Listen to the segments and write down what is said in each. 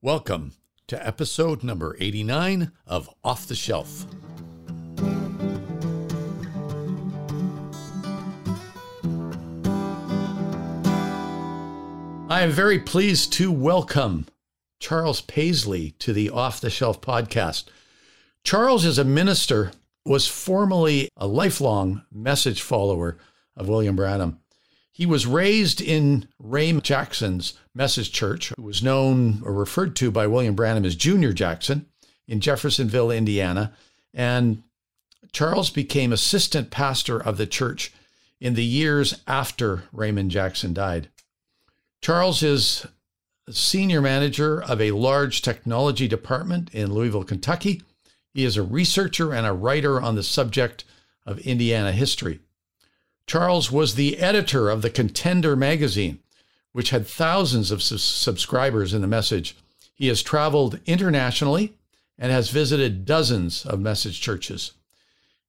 Welcome to episode number 89 of Off the Shelf. I am very pleased to welcome Charles Paisley to the Off the Shelf podcast. Charles is a minister, was formerly a lifelong message follower of William Branham. He was raised in Raymond Jackson's message church, who was known or referred to by William Branham as Junior Jackson in Jeffersonville, Indiana. And Charles became assistant pastor of the church in the years after Raymond Jackson died. Charles is senior manager of a large technology department in Louisville, Kentucky. He is a researcher and a writer on the subject of Indiana history. Charles was the editor of the Contender magazine, which had thousands of subscribers in the message. He has traveled internationally and has visited dozens of message churches.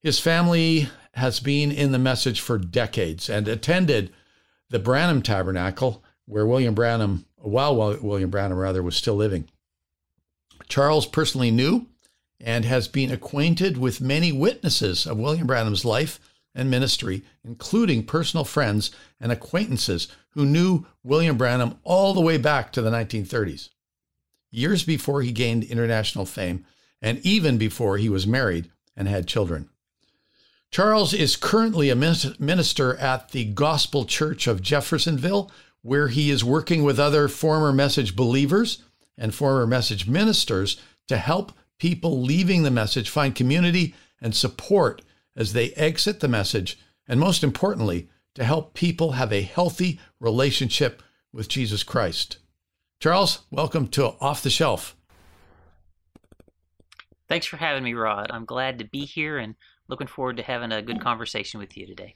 His family has been in the message for decades and attended the Branham Tabernacle, where William Branham was still living. Charles personally knew and has been acquainted with many witnesses of William Branham's life and ministry, including personal friends and acquaintances who knew William Branham all the way back to the 1930s, years before he gained international fame, and even before he was married and had children. Charles is currently a minister at the Gospel Church of Jeffersonville, where he is working with other former message believers and former message ministers to help people leaving the message find community and support as they exit the message, and most importantly, to help people have a healthy relationship with Jesus Christ. Charles, welcome to Off the Shelf. Thanks for having me, Rod. I'm glad to be here and looking forward to having a good conversation with you today.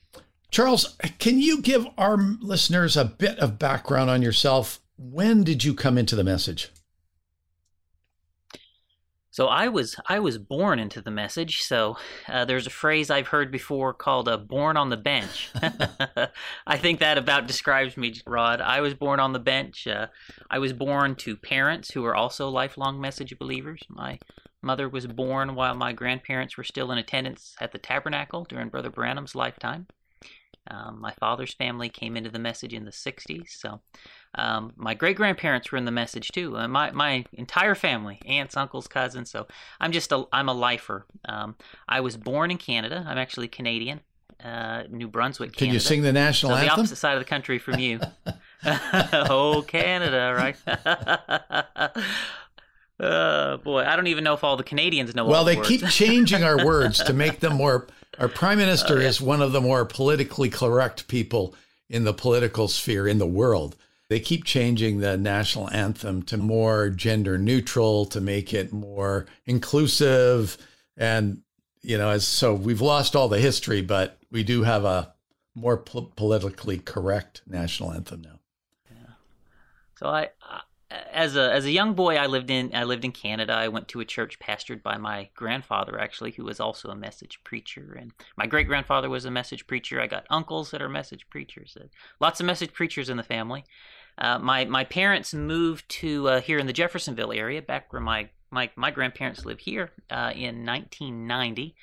Charles, can you give our listeners a bit of background on yourself? When did you come into the message? So I was born into the message. So there's a phrase I've heard before called born on the bench. I think that about describes me, Rod. I was born on the bench. I was born to parents who are also lifelong message believers. My mother was born while my grandparents were still in attendance at the tabernacle during Brother Branham's lifetime. My father's family came into the message in the 60s, so my great-grandparents were in the message too. My entire family, aunts, uncles, cousins, so I'm a lifer. I was born in Canada. I'm actually Canadian, New Brunswick, Canada. Can you sing the national anthem? The opposite side of the country from you. Oh, Canada, right? Boy, I don't even know if all the Canadians know all the words. Well, they keep changing our words to make them more... Our prime minister is one of the more politically correct people in the political sphere in the world. They keep changing the national anthem to more gender neutral, to make it more inclusive. And, you know, so we've lost all the history, but we do have a more politically correct national anthem now. Yeah. So As a young boy, I lived in Canada. I went to a church pastored by my grandfather, actually, who was also a message preacher, and my great grandfather was a message preacher. I got uncles that are message preachers. Lots of message preachers in the family. My parents moved to here in the Jeffersonville area, back where my grandparents live here in 1990,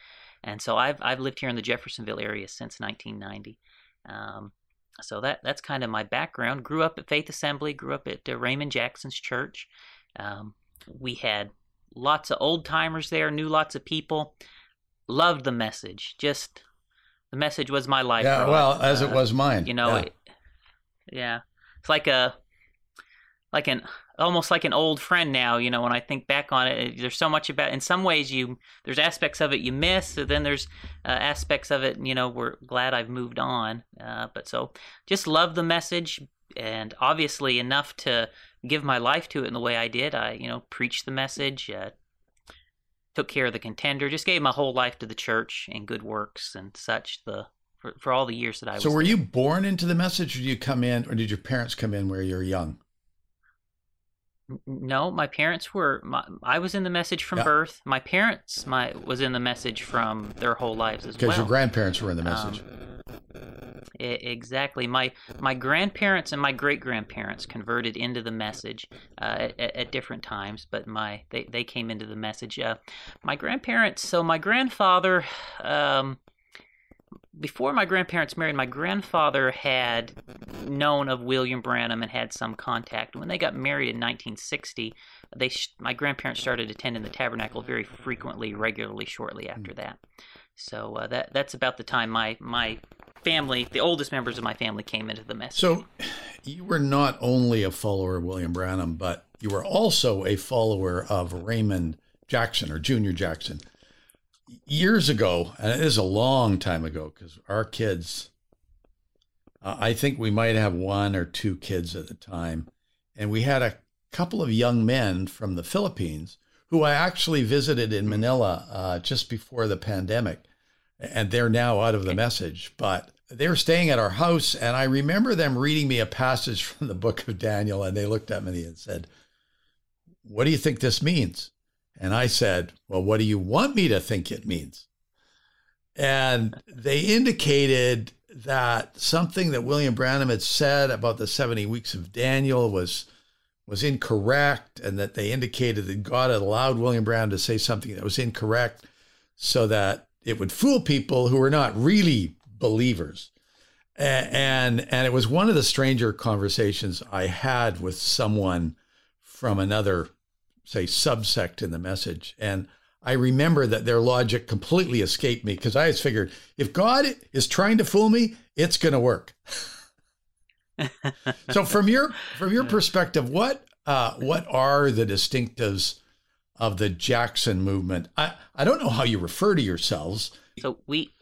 and so I've lived here in the Jeffersonville area since 1990. So that's kind of my background. Grew up at Faith Assembly, grew up at Raymond Jackson's church. We had lots of old-timers there, knew lots of people, loved the message. Just the message was my life. Yeah, well, as it was mine. You know, yeah. It's like an old friend now, you know, when I think back on it, there's so much about, in some ways there's aspects of it you miss, and then there's aspects of it, you know, we're glad I've moved on. But so just love the message, and obviously enough to give my life to it in the way I did. I, you know, preached the message, took care of the contender, just gave my whole life to the church and good works and such for all the years that I was there. So were you born into the message, or did your parents come in where you're young? No, my parents were. I was in the message from birth. My parents was in the message from their whole lives as well. Because your grandparents were in the message. Exactly. My grandparents and my great-grandparents converted into the message at different times, but they came into the message. My grandparents, so my grandfather, before my grandparents married, my grandfather had known of William Branham and had some contact. When they got married in 1960, my grandparents started attending the tabernacle very frequently, regularly, shortly after that. So that's about the time my family, the oldest members of my family, came into the message. So you were not only a follower of William Branham, but you were also a follower of Raymond Jackson or Junior Jackson. Years ago, and it is a long time ago, because our kids, I think we might have one or two kids at the time, and we had a couple of young men from the Philippines who I actually visited in Manila just before the pandemic, and they're now out of the message, but they were staying at our house, and I remember them reading me a passage from the book of Daniel, and they looked at me and said, "What do you think this means?" And I said, "Well, what do you want me to think it means?" And they indicated that something that William Branham had said about the 70 weeks of Daniel was incorrect, and that they indicated that God had allowed William Branham to say something that was incorrect so that it would fool people who were not really believers. And it was one of the stranger conversations I had with someone from another, say, subsect in the message. And I remember that their logic completely escaped me, because I always figured, if God is trying to fool me, it's going to work. So from your perspective, what are the distinctives of the Jackson movement? I don't know how you refer to yourselves. So we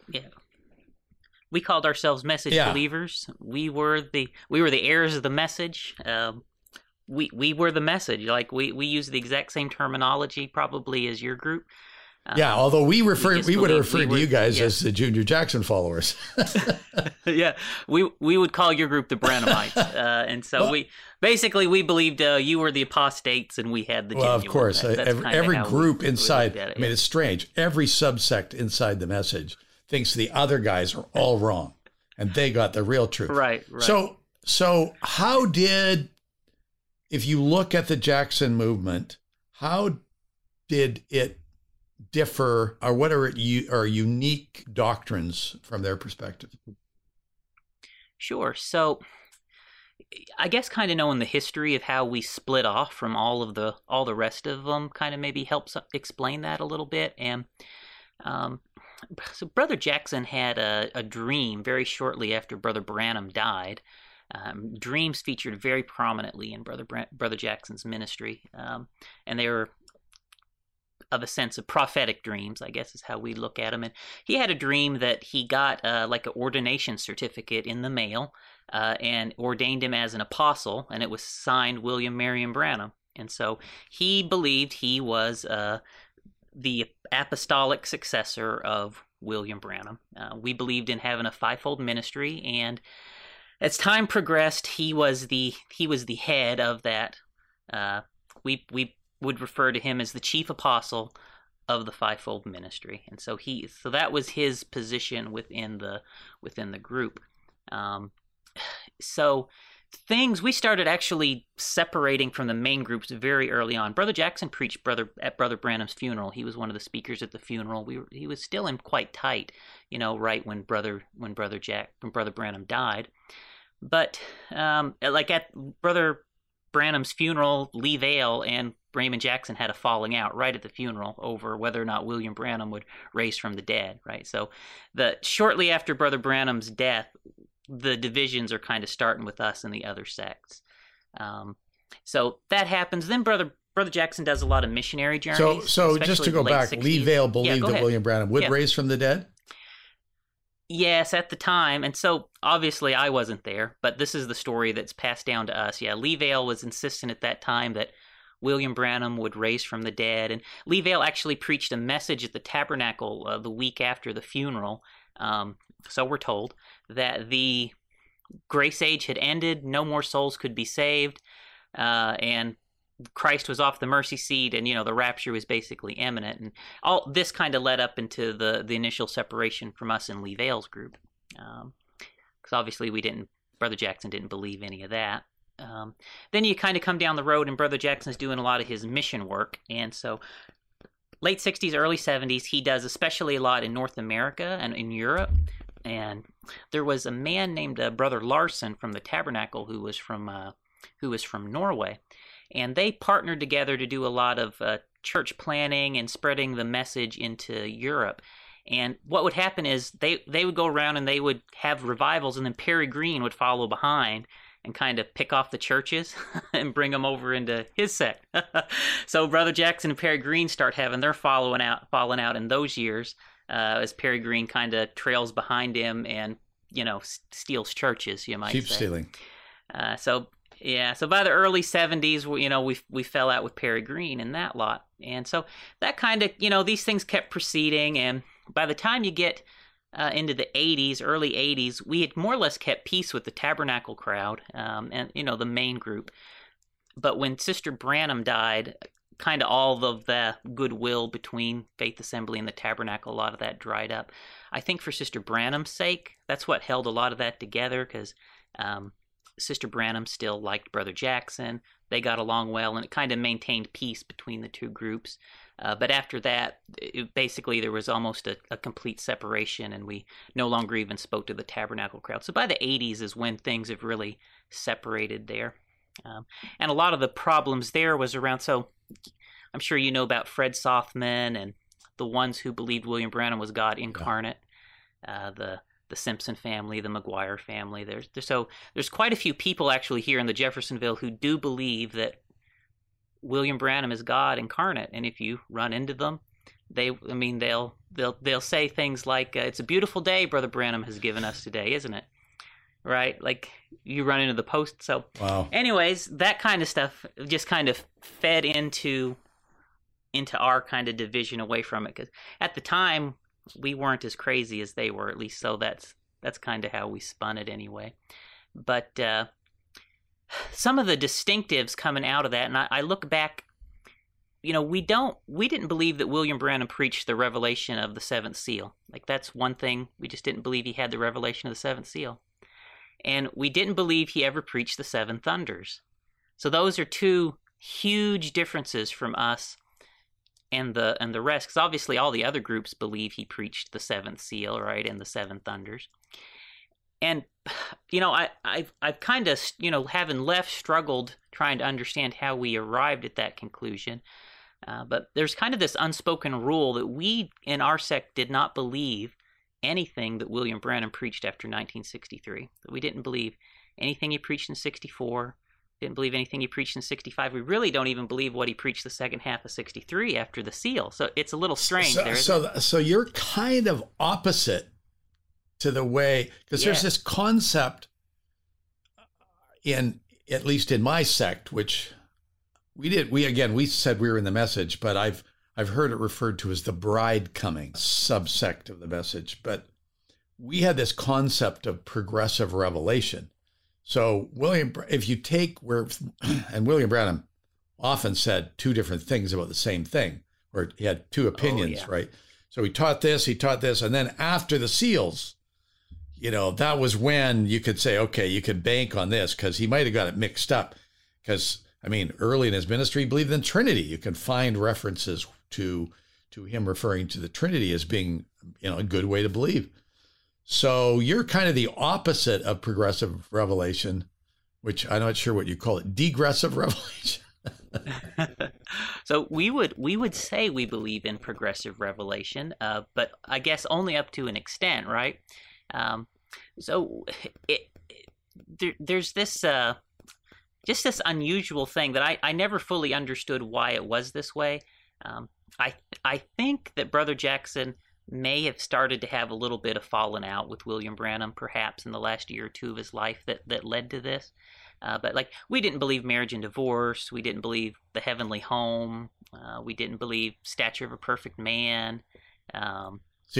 called ourselves message believers. We were the heirs of the message. We were the message. Like we use the exact same terminology probably as your group. Although we would refer to you guys as the Junior Jackson followers. We would call your group the Branhamites, and so we believed you were the apostates, and we had the genuine. Well, of course, every group inside. I mean, it's strange. Every subsect inside the message thinks the other guys are all wrong, and they got the real truth. Right. So how did, if you look at the Jackson movement, how did it differ, or what are unique doctrines from their perspective? Sure. So I guess kind of knowing the history of how we split off from all the rest of them kind of maybe helps explain that a little bit. And so Brother Jackson had a dream very shortly after Brother Branham died. Dreams featured very prominently in Brother Jackson's ministry, and they were of a sense of prophetic dreams, I guess is how we look at them. And he had a dream that he got like an ordination certificate in the mail and ordained him as an apostle, and it was signed William Marion Branham. And so he believed he was the apostolic successor of William Branham. We believed in having a fivefold ministry, and as time progressed, he was the head of that. We would refer to him as the chief apostle of the fivefold ministry, and so that was his position within the group. So we started actually separating from the main groups very early on. Brother Jackson preached at Brother Branham's funeral. He was one of the speakers at the funeral. He was still in quite tight, right when Brother Branham died, but like at Brother Branham's funeral, Lee Vayle and Raymond Jackson had a falling out right at the funeral over whether or not William Branham would raise from the dead, right? So shortly after Brother Branham's death, the divisions are kind of starting with us and the other sects. So that happens. Then Brother Jackson does a lot of missionary journeys. So just to go back, 60s. Lee Vayle believed that William Branham would raise from the dead? Yes, at the time. And so obviously I wasn't there, but this is the story that's passed down to us. Yeah, Lee Vayle was insistent at that time that William Branham would raise from the dead. And Lee Vayle actually preached a message at the tabernacle the week after the funeral. So we're told that the grace age had ended, no more souls could be saved, and Christ was off the mercy seat, and the rapture was basically imminent. And all this kind of led up into the initial separation from us and Lee Vale's group. because obviously we didn't, Brother Jackson didn't believe any of that. Then you kind of come down the road, and Brother Jackson's doing a lot of his mission work, and so late 60s, early 70s, he does especially a lot in North America and in Europe. And there was a man named Brother Larson from the Tabernacle who was from Norway, and they partnered together to do a lot of church planning and spreading the message into Europe. And what would happen is they would go around and they would have revivals, and then Perry Green would follow behind and kind of pick off the churches and bring them over into his sect. So Brother Jackson and Perry Green start having their falling out in those years, as Perry Green kind of trails behind him and, you know, steals churches, you might say. Keep stealing. So by the early 70s, we fell out with Perry Green and that lot. And so that kind of, these things kept proceeding. And by the time you get into the 80s, early 80s, we had more or less kept peace with the Tabernacle crowd and, the main group. But when Sister Branham died, kind of all of the goodwill between Faith Assembly and the Tabernacle, a lot of that dried up. I think for Sister Branham's sake, that's what held a lot of that together, because Sister Branham still liked Brother Jackson. They got along well, and it kind of maintained peace between the two groups. But after that, basically there was almost a complete separation, and we no longer even spoke to the Tabernacle crowd. So by the 80s is when things have really separated there. And a lot of the problems there was around, so I'm sure you know about Fred Sothman and the ones who believed William Branham was God incarnate, the Simpson family, the McGuire family. There's quite a few people actually here in the Jeffersonville who do believe that William Branham is God incarnate, and if you run into them, they'll say things like, "It's a beautiful day, Brother Branham has given us today, isn't it?" Right? Like, you run into the post. So wow. Anyways, that kind of stuff just kind of fed into our kind of division away from it. Because at the time, we weren't as crazy as they were, at least. So that's kind of how we spun it anyway. But some of the distinctives coming out of that, and I look back, we didn't believe that William Branham preached the revelation of the seventh seal. Like, that's one thing. We just didn't believe he had the revelation of the seventh seal. And we didn't believe he ever preached the seven thunders. So those are two huge differences from us and the rest. Because obviously all the other groups believe he preached the seventh seal, right, and the seven thunders. And, I've kind of, having left, struggled trying to understand how we arrived at that conclusion. But there's kind of this unspoken rule that we in our sect did not believe anything that William Branham preached after 1963. We didn't believe anything he preached in 64, didn't believe anything he preached in 65. We really don't even believe what he preached the second half of 63 after the seal. So it's a little strange. So you're kind of opposite to the way, because there's this concept in, at least in my sect, which we said we were in the message, but I've heard it referred to as the bride coming subsect of the message, but we had this concept of progressive revelation. So William Branham often said two different things about the same thing, or he had two opinions, right? So he taught this, and then after the seals, that was when you could say, okay, you could bank on this, because he might have got it mixed up, because early in his ministry, he believed in the Trinity. You can find references to him referring to the Trinity as being, a good way to believe. So you're kind of the opposite of progressive revelation, which I'm not sure what you call it, degressive revelation. So we would say we believe in progressive revelation, but I guess only up to an extent, right? So there's this... just this unusual thing that I never fully understood why it was this way. I think that Brother Jackson may have started to have a little bit of falling out with William Branham, perhaps in the last year or two of his life that led to this. But we didn't believe marriage and divorce. We didn't believe the heavenly home. We didn't believe stature of a perfect man. So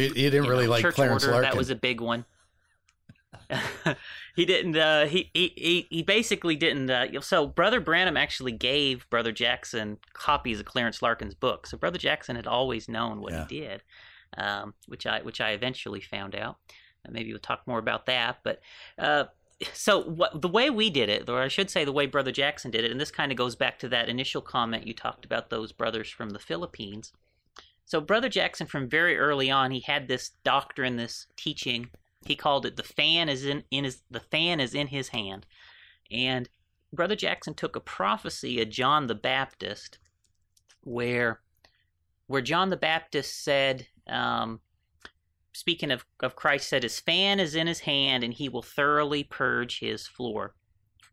you didn't really like Clarence Larkin. That was a big one. He didn't. He basically didn't. So Brother Branham actually gave Brother Jackson copies of Clarence Larkin's book. So Brother Jackson had always known what he did, which I eventually found out. Maybe we'll talk more about that. But so the way we did it, or I should say the way Brother Jackson did it, and this kind of goes back to that initial comment you talked about those brothers from the Philippines. So Brother Jackson, from very early on, he had this doctrine, this teaching. He called it the fan is in his hand. And Brother Jackson took a prophecy of John the Baptist where John the Baptist said, speaking of Christ, said his fan is in his hand and he will thoroughly purge his floor,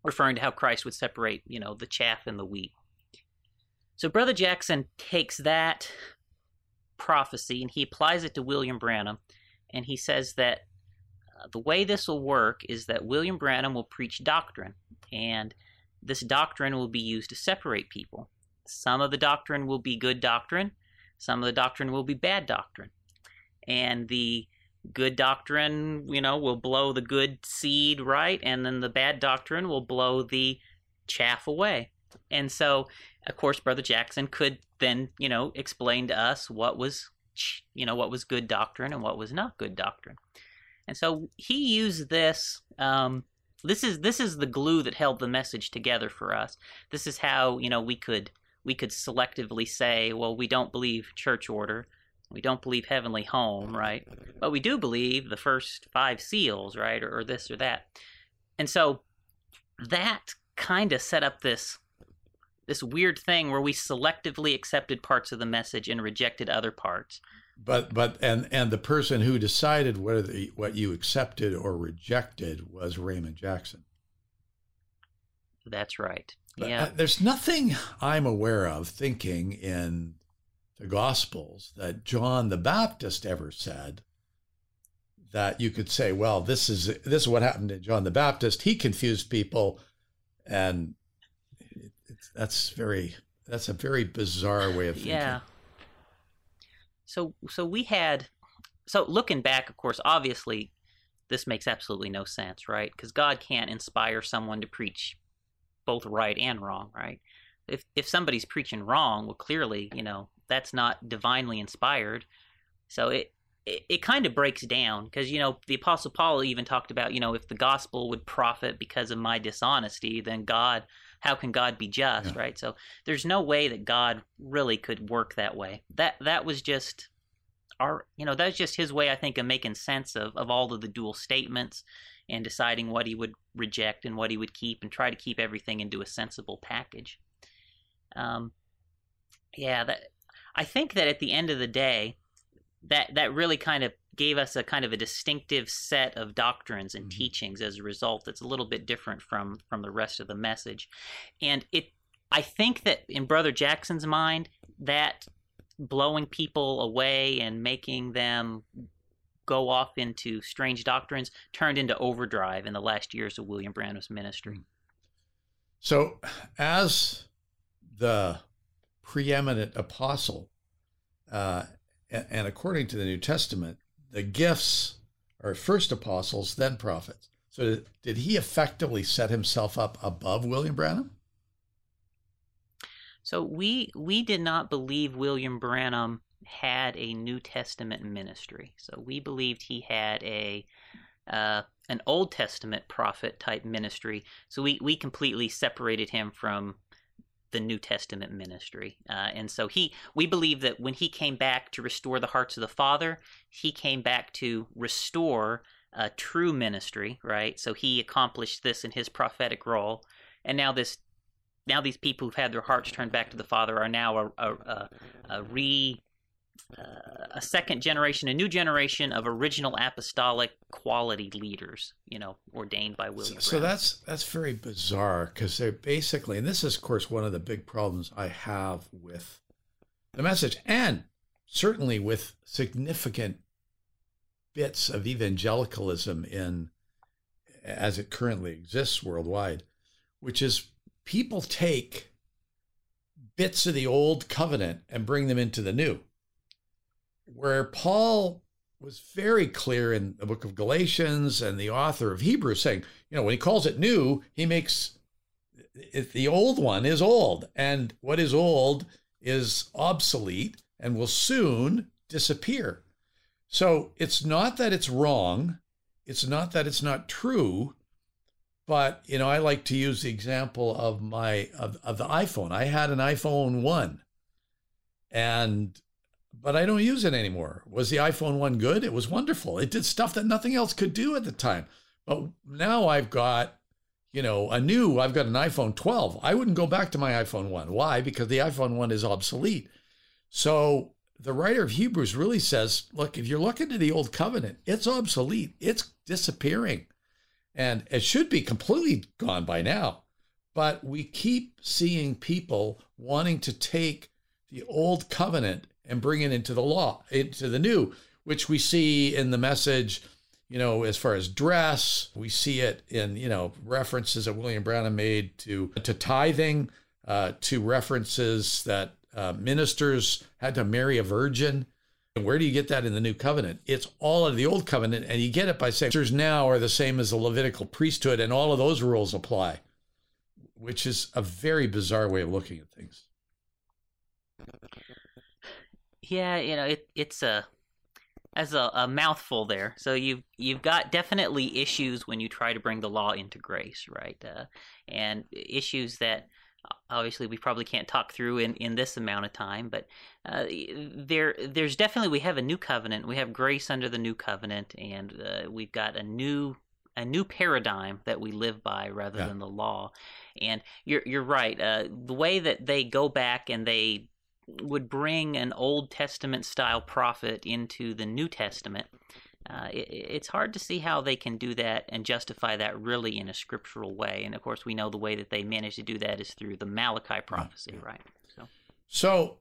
referring to how Christ would separate, the chaff and the wheat. So Brother Jackson takes that prophecy and he applies it to William Branham, and he says that the way this will work is that William Branham will preach doctrine, and this doctrine will be used to separate people. Some of the doctrine will be good doctrine, some of the doctrine will be bad doctrine, and the good doctrine will blow the good seed, right, and then the bad doctrine will blow the chaff away. And so, of course, Brother Jackson could then, explain to us what was good doctrine and what was not good doctrine. And so he used this. This is the glue that held the message together for us. This is how we could selectively say, well, we don't believe church order, we don't believe heavenly home, right? But we do believe the first 5 seals, right, or this or that. And so that kind of set up this weird thing where we selectively accepted parts of the message and rejected other parts. But the person who decided what you accepted or rejected was Raymond Jackson. That's right. Yeah. But there's nothing I'm aware of thinking in the Gospels that John the Baptist ever said that you could say, well, this is what happened to John the Baptist. He confused people, and that's a very bizarre way of thinking. Yeah. So looking back, of course, obviously, this makes absolutely no sense, right? Because God can't inspire someone to preach both right and wrong, right? If somebody's preaching wrong, well, clearly, that's not divinely inspired. So it kind of breaks down because, the Apostle Paul even talked about, if the gospel would profit because of my dishonesty, then God, how can God be just, yeah, right? So there's no way that God really could work that way. That was just that's just his way, I think, of making sense of all of the dual statements and deciding what he would reject and what he would keep and try to keep everything into a sensible package. I think that at the end of the day, that really kind of gave us a kind of a distinctive set of doctrines and teachings as a result that's a little bit different from the rest of the message. And I think that in Brother Jackson's mind, that blowing people away and making them go off into strange doctrines turned into overdrive in the last years of William Branham's ministry. So as the preeminent apostle, and according to the New Testament, the gifts are first apostles, then prophets. So did he effectively set himself up above William Branham? So we did not believe William Branham had a New Testament ministry. So we believed he had an Old Testament prophet type ministry. So we completely separated him from the New Testament ministry. And so we believe that when he came back to restore the hearts of the Father, he came back to restore a true ministry, right? So he accomplished this in his prophetic role. And now these people who've had their hearts turned back to the Father are now a second generation, a new generation of original apostolic quality leaders, ordained by William Branham. So that's very bizarre because they're basically, and this is, of course, one of the big problems I have with the message and certainly with significant bits of evangelicalism as it currently exists worldwide, which is people take bits of the old covenant and bring them into the new. Where Paul was very clear in the book of Galatians and the author of Hebrews saying, when he calls it new, he makes it, the old one is old, and what is old is obsolete and will soon disappear. So it's not that it's wrong. it's not that it's not true, but, you know, I like to use the example of the iPhone. I had an iPhone 1, but I don't use it anymore. Was the iPhone 1 good? It was wonderful. It did stuff that nothing else could do at the time. But now I've got, you know, I've got an iPhone 12. I wouldn't go back to my iPhone 1. Why? Because the iPhone 1 is obsolete. So the writer of Hebrews really says, look, if you're looking to the old covenant, it's obsolete. It's disappearing. And it should be completely gone by now. But we keep seeing people wanting to take the old covenant and bring it into the law, into the new, which we see in the message, you know, as far as dress. We see it in, you know, references that William Branham made to tithing, to references that ministers had to marry a virgin. And where do you get that in the new covenant? It's all of the old covenant, and you get it by saying ministers now are the same as the Levitical priesthood, and all of those rules apply, which is a very bizarre way of looking at things. Yeah, you know, it's a mouthful there. So you've got definitely issues when you try to bring the law into grace, right? And issues that obviously we probably can't talk through in this amount of time, but there's definitely, we have a new covenant, we have grace under the new covenant, and we've got a new paradigm that we live by rather than the law. And you're right. The way that they go back and they would bring an Old Testament style prophet into the New Testament, it's hard to see how they can do that and justify that really in a scriptural way. And of course, we know the way that they manage to do that is through the Malachi prophecy, right? So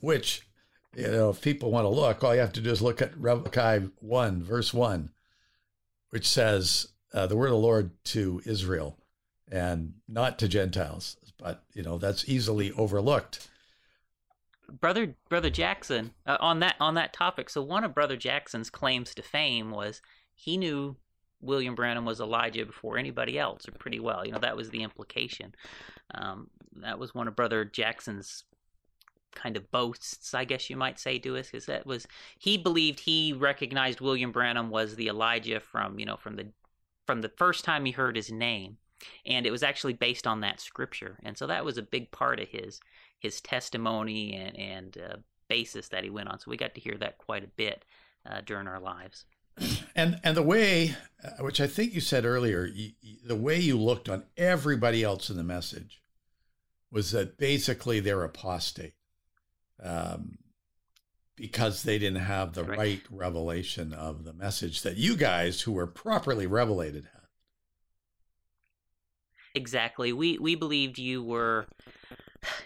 which, you know, if people want to look, all you have to do is look at Malachi 1, verse 1, which says, the word of the Lord to Israel and not to Gentiles. But, you know, that's easily overlooked. Brother Jackson, on that topic, so one of Brother Jackson's claims to fame was he knew William Branham was Elijah before anybody else, or pretty well. You know, that was the implication. That was one of Brother Jackson's kind of boasts, I guess you might say, to us, because that was, he believed he recognized William Branham was the Elijah from the first time he heard his name, and it was actually based on that scripture, and so that was a big part of his testimony and basis that he went on. So we got to hear that quite a bit during our lives. And the way, which I think you said earlier, the way you looked on everybody else in the message was that basically they're apostate because they didn't have the right revelation of the message that you guys who were properly revelated had. Exactly. We believed you were...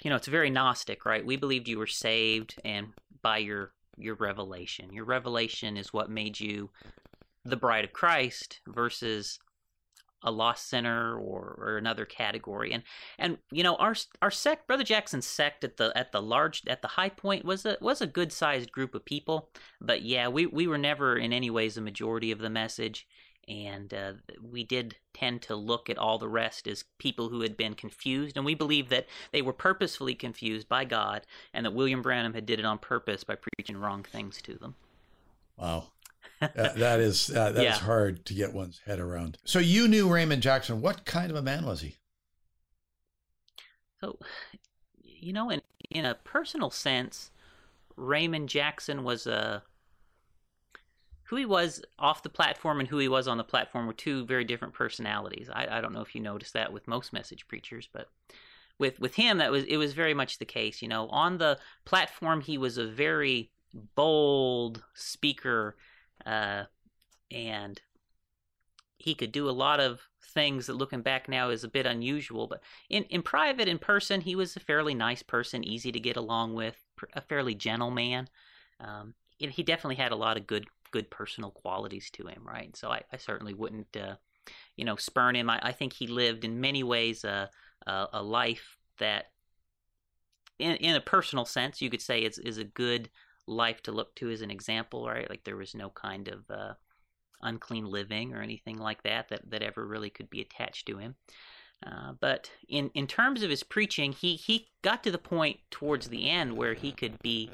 You know, it's very Gnostic, right? We believed you were saved and by your revelation. Your revelation is what made you the bride of Christ versus a lost sinner or another category. And you know, our sect, Brother Jackson's sect at the high point was a good sized group of people. But yeah, we were never in any ways a majority of the message. And we did tend to look at all the rest as people who had been confused. And we believe that they were purposefully confused by God and that William Branham had did it on purpose by preaching wrong things to them. Wow. That is hard to get one's head around. So you knew Raymond Jackson. What kind of a man was he? So, you know, in a personal sense, Raymond Jackson was who he was off the platform and who he was on the platform were two very different personalities. I don't know if you noticed that with most message preachers, but with him, it was very much the case. You know, on the platform, he was a very bold speaker, and he could do a lot of things that looking back now is a bit unusual. But in private, in person, he was a fairly nice person, easy to get along with, a fairly gentle man. He definitely had a lot of good personal qualities to him, right? So I certainly wouldn't, you know, spurn him. I think he lived in many ways a life that, in a personal sense, you could say is a good life to look to as an example, right? Like there was no kind of unclean living or anything like that ever really could be attached to him. But in terms of his preaching, he got to the point towards the end where he could be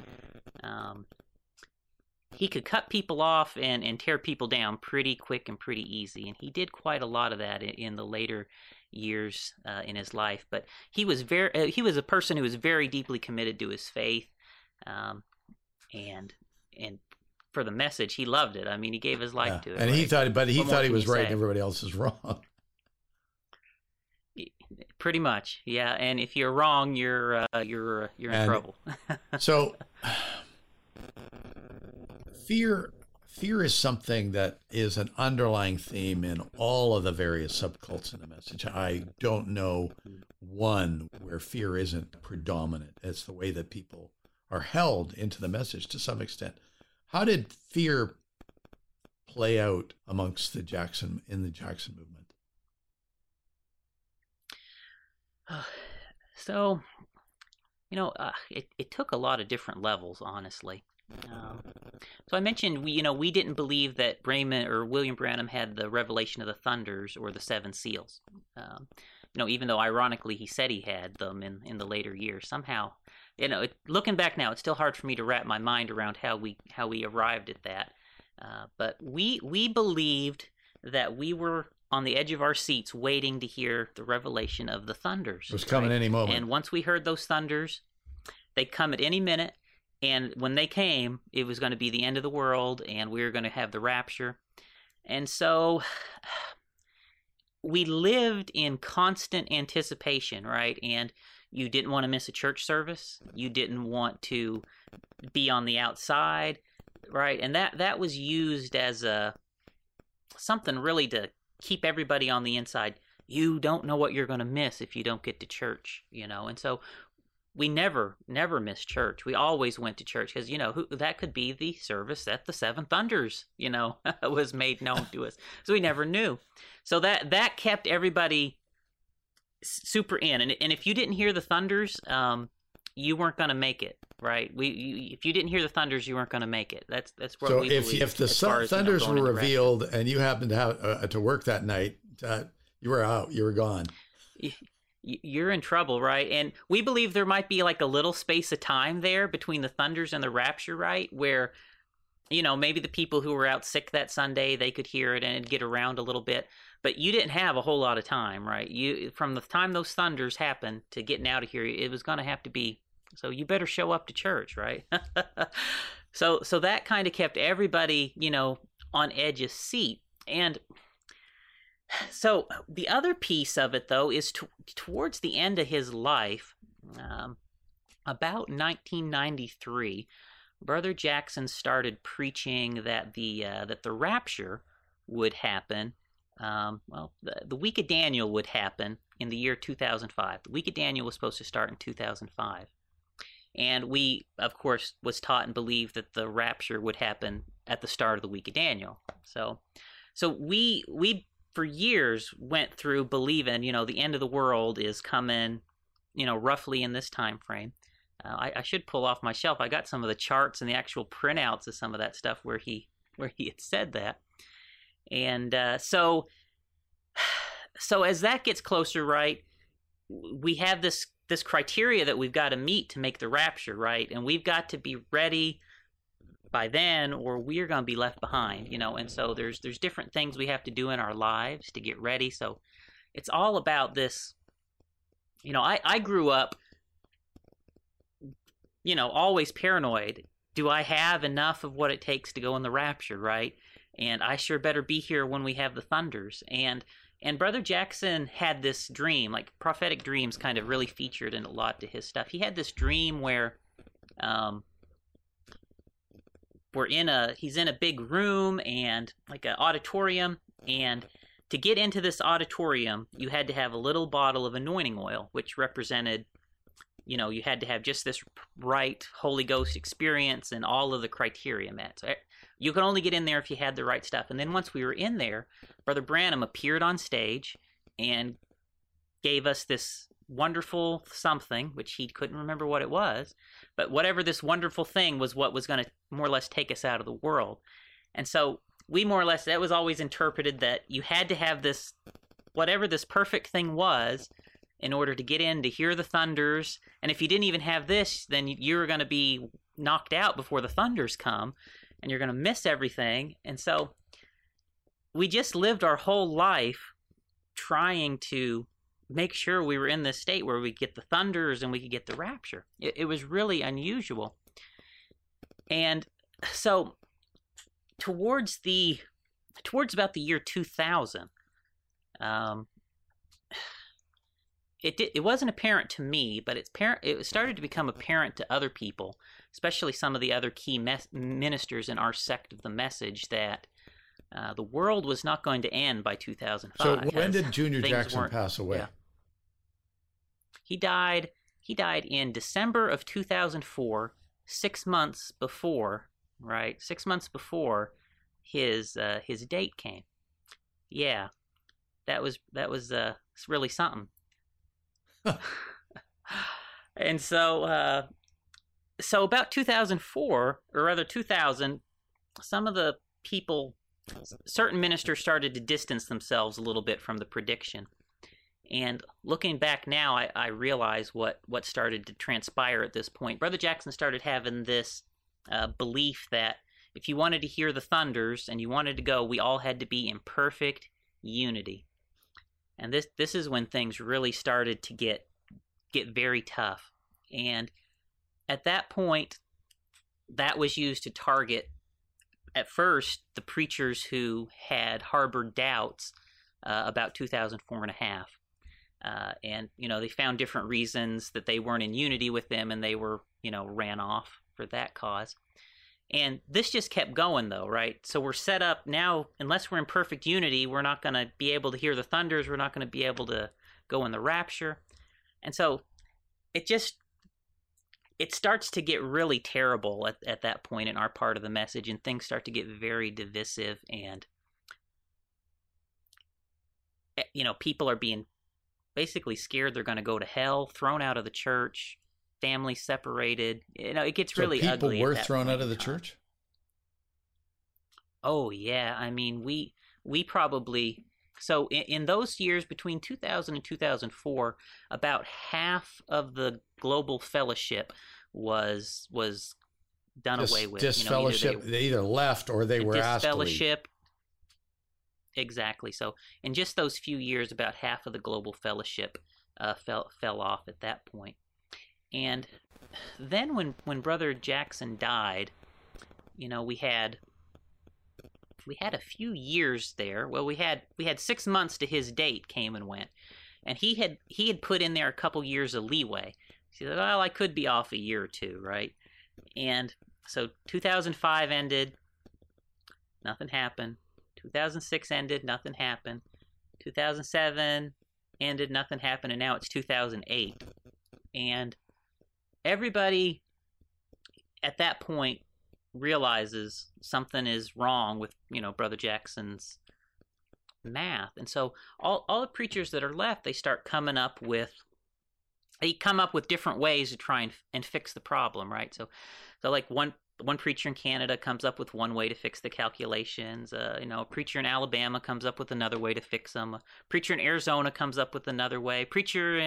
he could cut people off and tear people down pretty quick and pretty easy. And he did quite a lot of that in the later years in his life. But he was a person who was very deeply committed to his faith, and for the message, he loved it. I mean, he gave his life to it. And right? he thought he was right, and everybody else is wrong. Pretty much, yeah. And if you're wrong, you're in trouble. So, fear is something that is an underlying theme in all of the various subcults in the message. I don't know one where fear isn't predominant. It's the way that people are held into the message to some extent. How did fear play out amongst the Jackson movement? So, it took a lot of different levels, honestly. So I mentioned, we didn't believe that Raymond or William Branham had the revelation of the thunders or the seven seals. Even though ironically he said he had them in the later years, somehow, looking back now, it's still hard for me to wrap my mind around how we arrived at that. But we believed that we were on the edge of our seats waiting to hear the revelation of the thunders. It was coming any moment. And once we heard those thunders, they come at any minute. And when they came, it was going to be the end of the world, and we were going to have the rapture. And so we lived in constant anticipation, right? And you didn't want to miss a church service. You didn't want to be on the outside, right? And that was used as something really to keep everybody on the inside. You don't know what you're going to miss if you don't get to church, And so we never missed church. We always went to church because, that could be the service that the seven thunders, was made known to us. So we never knew. So that kept everybody super in. And if you didn't hear the thunders, you weren't going to make it, right? If you didn't hear the thunders, you weren't going to make it. That's what we believed. So if the thunders were revealed and you happened to have to work that night, you were out. You were gone. You're in trouble, right? And we believe there might be like a little space of time there between the thunders and the rapture, right? Where, maybe the people who were out sick that Sunday, they could hear it and get around a little bit. But you didn't have a whole lot of time, right? From the time those thunders happened to getting out of here, it was going to have to be. So you better show up to church, right? So that kind of kept everybody, on edge of seat. And so the other piece of it, though, is towards the end of his life, about 1993, Brother Jackson started preaching that the rapture would happen. The week of Daniel would happen in the year 2005. The week of Daniel was supposed to start in 2005. And we, of course, was taught and believed that the rapture would happen at the start of the week of Daniel. So we for years went through believing, the end of the world is coming, roughly in this time frame. I should pull off my shelf. I got some of the charts and the actual printouts of some of that stuff where he had said that. And so as that gets closer, right, we have this criteria that we've got to meet to make the rapture, right? And we've got to be ready by then, or we're going to be left behind, And so there's different things we have to do in our lives to get ready. So it's all about this. I grew up, always paranoid. Do I have enough of what it takes to go in the rapture, right? And I sure better be here when we have the thunders. And Brother Jackson had this dream, like prophetic dreams kind of really featured in a lot to his stuff. He had this dream where he's in a big room and like an auditorium. And to get into this auditorium, you had to have a little bottle of anointing oil, which represented, you had to have just this right Holy Ghost experience and all of the criteria met. So you could only get in there if you had the right stuff. And then once we were in there, Brother Branham appeared on stage and gave us this wonderful something, which he couldn't remember what it was, but whatever this wonderful thing was what was going to more or less take us out of the world. And so we more or less, that was always interpreted that you had to have this, whatever this perfect thing was, in order to get in to hear the thunders. And if you didn't even have this, then you were going to be knocked out before the thunders come. and you're going to miss everything. And so we just lived our whole life trying to make sure we were in this state where we get the thunders and we could get the rapture. It was really unusual. And so towards about the year 2000, it wasn't apparent to me, but it started to become apparent to other people, especially some of the other key ministers in our sect of the message, that the world was not going to end by 2005. So when did Junior Jackson pass away? Yeah. He died in December of 2004, 6 months before, right? 6 months before his date came. Yeah. That was really something. And so so about 2004, or rather 2000, some of the people, certain ministers, started to distance themselves a little bit from the prediction. And looking back now, I realize what started to transpire at this point. Brother Jackson started having this belief that if you wanted to hear the thunders and you wanted to go, we all had to be in perfect unity. And this is when things really started to get very tough. And at that point, that was used to target, at first, the preachers who had harbored doubts about 2004 and a half. And, you know, they found different reasons that they weren't in unity with them, and they were, you know, ran off for that cause. And this just kept going, though, right? So we're set up now, unless we're in perfect unity, we're not going to be able to hear the thunders. We're not going to be able to go in the rapture. And so it starts to get really terrible at that point in our part of the message, and things start to get very divisive, and, you know, people are being basically scared they're going to go to hell, thrown out of the church, families separated. You know, it gets really ugly. People were thrown out of the church? Oh, yeah. I mean, we probably... So in those years, between 2000 and 2004, about half of the Global Fellowship was done away with. Disfellowship. You know, they either left or they were asked to leave. Disfellowship. Exactly. So in just those few years, about half of the Global Fellowship fell off at that point. And then when Brother Jackson died, you know, we had a few years there. Well, we had 6 months to his date came and went, and he had put in there a couple years of leeway. He said, well, I could be off a year or two, right? And so 2005 ended, nothing happened. 2006 ended, nothing happened. 2007 ended, nothing happened, and now it's 2008. And everybody at that point realizes something is wrong with, you know, Brother Jackson's math. And so all the preachers that are left, they start coming up with, they come up with different ways to try and fix the problem, right? So like one preacher in Canada comes up with one way to fix the calculations. You know, a preacher in Alabama comes up with another way to fix them. A preacher in Arizona comes up with another way. Preachers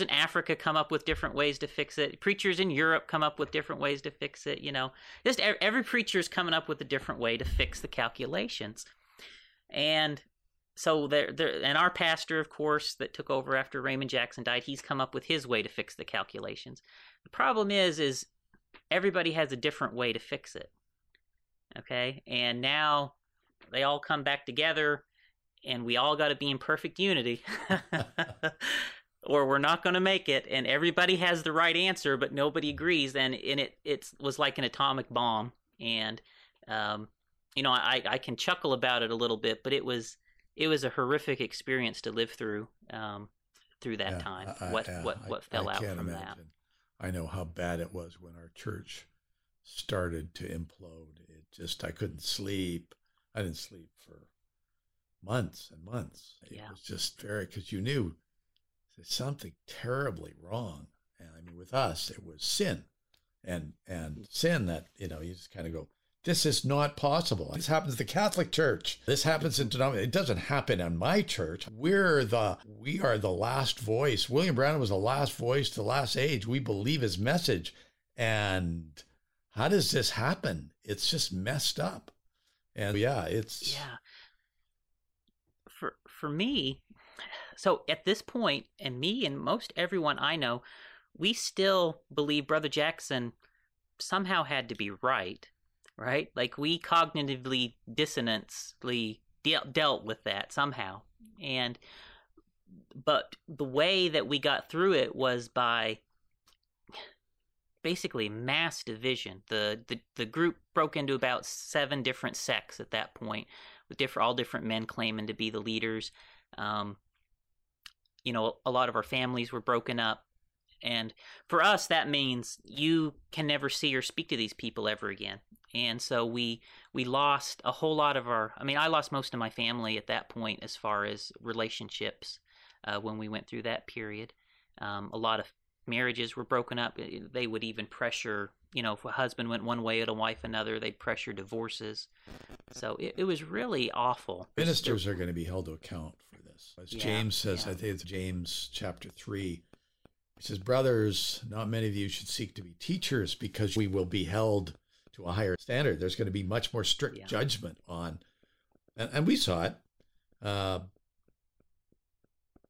in Africa come up with different ways to fix it. Preachers in Europe come up with different ways to fix it. You know, just every preacher is coming up with a different way to fix the calculations. And so and our pastor, of course, that took over after Raymond Jackson died, he's come up with his way to fix the calculations. The problem is everybody has a different way to fix it, okay? And now they all come back together, and we all got to be in perfect unity, or we're not going to make it, and everybody has the right answer, but nobody agrees, and it was like an atomic bomb. And, you know, I can chuckle about it a little bit, but it was a horrific experience to live through that time, what fell out from that. I know how bad it was when our church started to implode. It just, I couldn't sleep. I didn't sleep for months and months. It was just very, because you knew something terribly wrong. And I mean, with us, it was sin. And sin that, you know, you just kind of go, this is not possible. This happens in the Catholic Church. This happens in denomination. It doesn't happen in my church. We are the last voice. William Branham was the last voice, the last age. We believe his message. And how does this happen? It's just messed up. And yeah, it's. Yeah. For me, so at this point, and me and most everyone I know, we still believe Brother Jackson somehow had to be right, right? Like we cognitively dissonantly dealt with that somehow. And, but the way that we got through it was by basically mass division. The group broke into about 7 different sects at that point, with all different men claiming to be the leaders. You know, a lot of our families were broken up. And for us, that means you can never see or speak to these people ever again. And so we lost a whole lot of our, I mean, I lost most of my family at that point as far as relationships when we went through that period. A lot of marriages were broken up. They would even pressure, you know, if a husband went one way and a wife another, they'd pressure divorces. So it was really awful. Ministers are going to be held to account for this. As James says, I think it's James chapter 3. He says, brothers, not many of you should seek to be teachers because we will be held to a higher standard. There's going to be much more strict judgment on, and we saw it.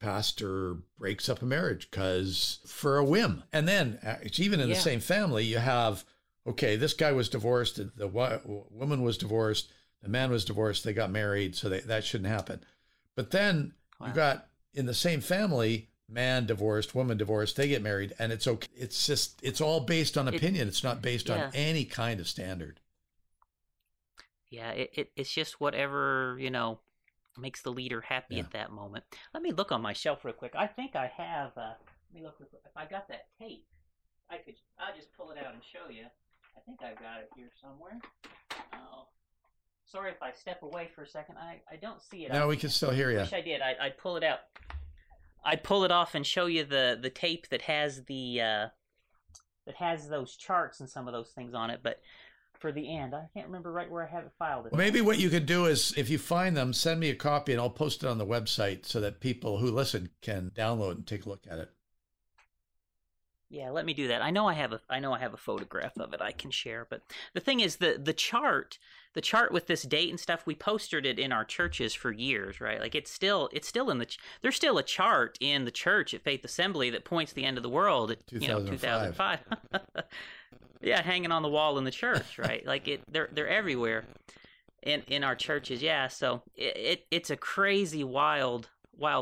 Pastor breaks up a marriage because for a whim. And then it's even in the same family, you have, okay, this guy was divorced, the woman was divorced, the man was divorced, they got married, so that shouldn't happen. But then you got in the same family, man divorced, woman divorced, they get married, and it's okay. It's just, it's all based on opinion. It's not based on any kind of standard. Yeah, it's just whatever, you know, makes the leader happy at that moment. Let me look on my shelf real quick. I think I have, let me look real quick. If I got that tape, I'll just pull it out and show you. I think I've got it here somewhere. Oh. Sorry if I step away for a second. I don't see it. No, we can still hear you. I wish I did. I'd pull it out. I'd pull it off and show you the tape that has those charts and some of those things on it, but for the end, I can't remember right where I have it filed. Well, maybe what you could do is, if you find them, send me a copy and I'll post it on the website so that people who listen can download and take a look at it. Yeah, let me do that. I know I have a photograph of it I can share, but the thing is the chart with this date and stuff, we posted it in our churches for years, right? Like it's still there's still a chart in the church at Faith Assembly that points to the end of the world at 2005. Yeah, hanging on the wall in the church, right? Like they're everywhere in our churches. Yeah, so it's a crazy wild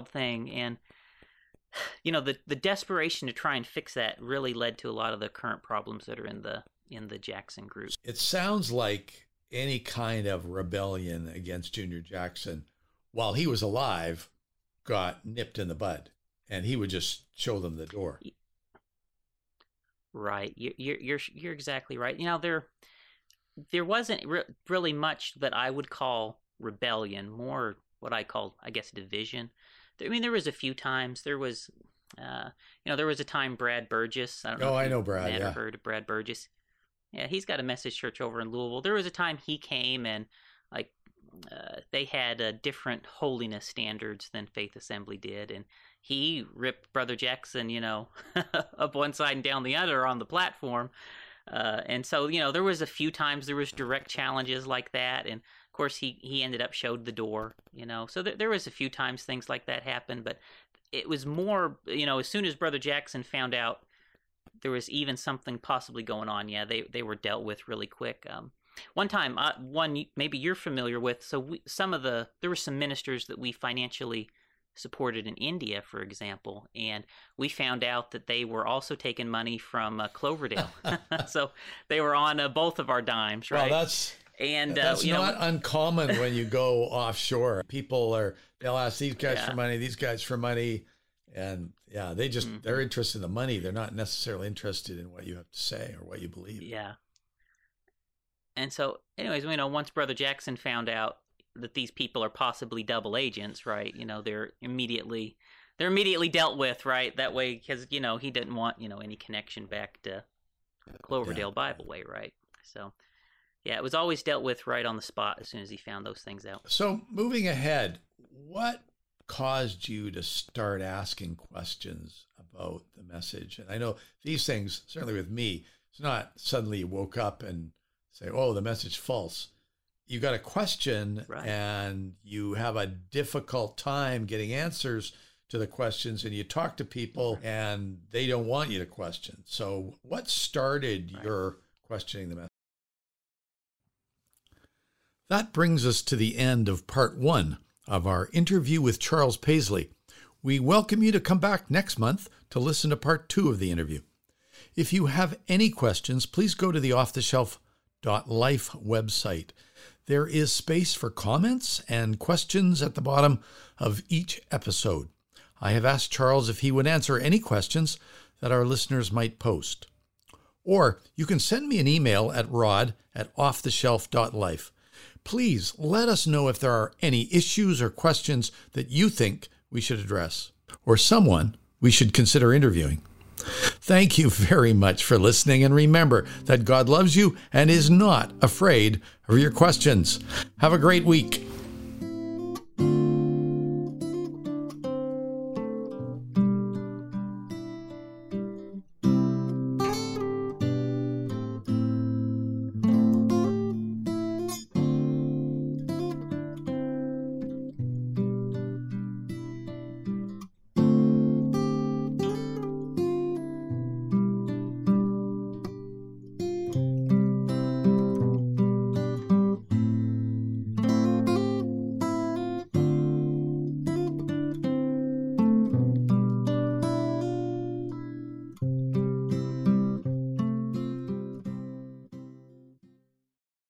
thing, and you know, the desperation to try and fix that really led to a lot of the current problems that are in the Jackson group. It sounds like any kind of rebellion against Junior Jackson, while he was alive, got nipped in the bud, and he would just show them the door. Right, you're exactly right. You know, there wasn't really much that I would call rebellion. More what I call, I guess, division. I mean, there was a few times. There was, you know, there was a time Brad Burgess. I don't know. Oh, I know Brad. Never heard of Brad Burgess. Yeah, he's got a message church over in Louisville. There was a time he came and like they had different holiness standards than Faith Assembly did, and he ripped Brother Jackson, you know, up one side and down the other on the platform. And so, you know, there was a few times there was direct challenges like that, and of course, he ended up showed the door, you know. So there was a few times things like that happened, but it was more, you know, as soon as Brother Jackson found out there was even something possibly going on, they were dealt with really quick. One time, one maybe you're familiar with, so there were some ministers that we financially supported in India, for example, and we found out that they were also taking money from Cloverdale. So they were on both of our dimes, right? Well, that's... And that's not uncommon when you go offshore. People they'll ask these guys for money, these guys for money. And they just, they're interested in the money. They're not necessarily interested in what you have to say or what you believe. Yeah. And so anyways, you know, once Brother Jackson found out that these people are possibly double agents, right? You know, they're immediately dealt with, right? That way, because, you know, he didn't want, you know, any connection back to Cloverdale Bible Way, right? So... yeah, it was always dealt with right on the spot as soon as he found those things out. So moving ahead, what caused you to start asking questions about the message? And I know these things, certainly with me, It's not suddenly you woke up and say, oh, the message false. You got a question, right, and you have a difficult time getting answers to the questions, and you talk to people, right, and they don't want you to question. So what started, right, your questioning the message? That brings us to the end of part one of our interview with Charles Paisley. We welcome you to come back next month to listen to part two of the interview. If you have any questions, please go to the offtheshelf.life website. There is space for comments and questions at the bottom of each episode. I have asked Charles if he would answer any questions that our listeners might post. Or you can send me an email at rod@offtheshelf.life. Please let us know if there are any issues or questions that you think we should address or someone we should consider interviewing. Thank you very much for listening, and remember that God loves you and is not afraid of your questions. Have a great week.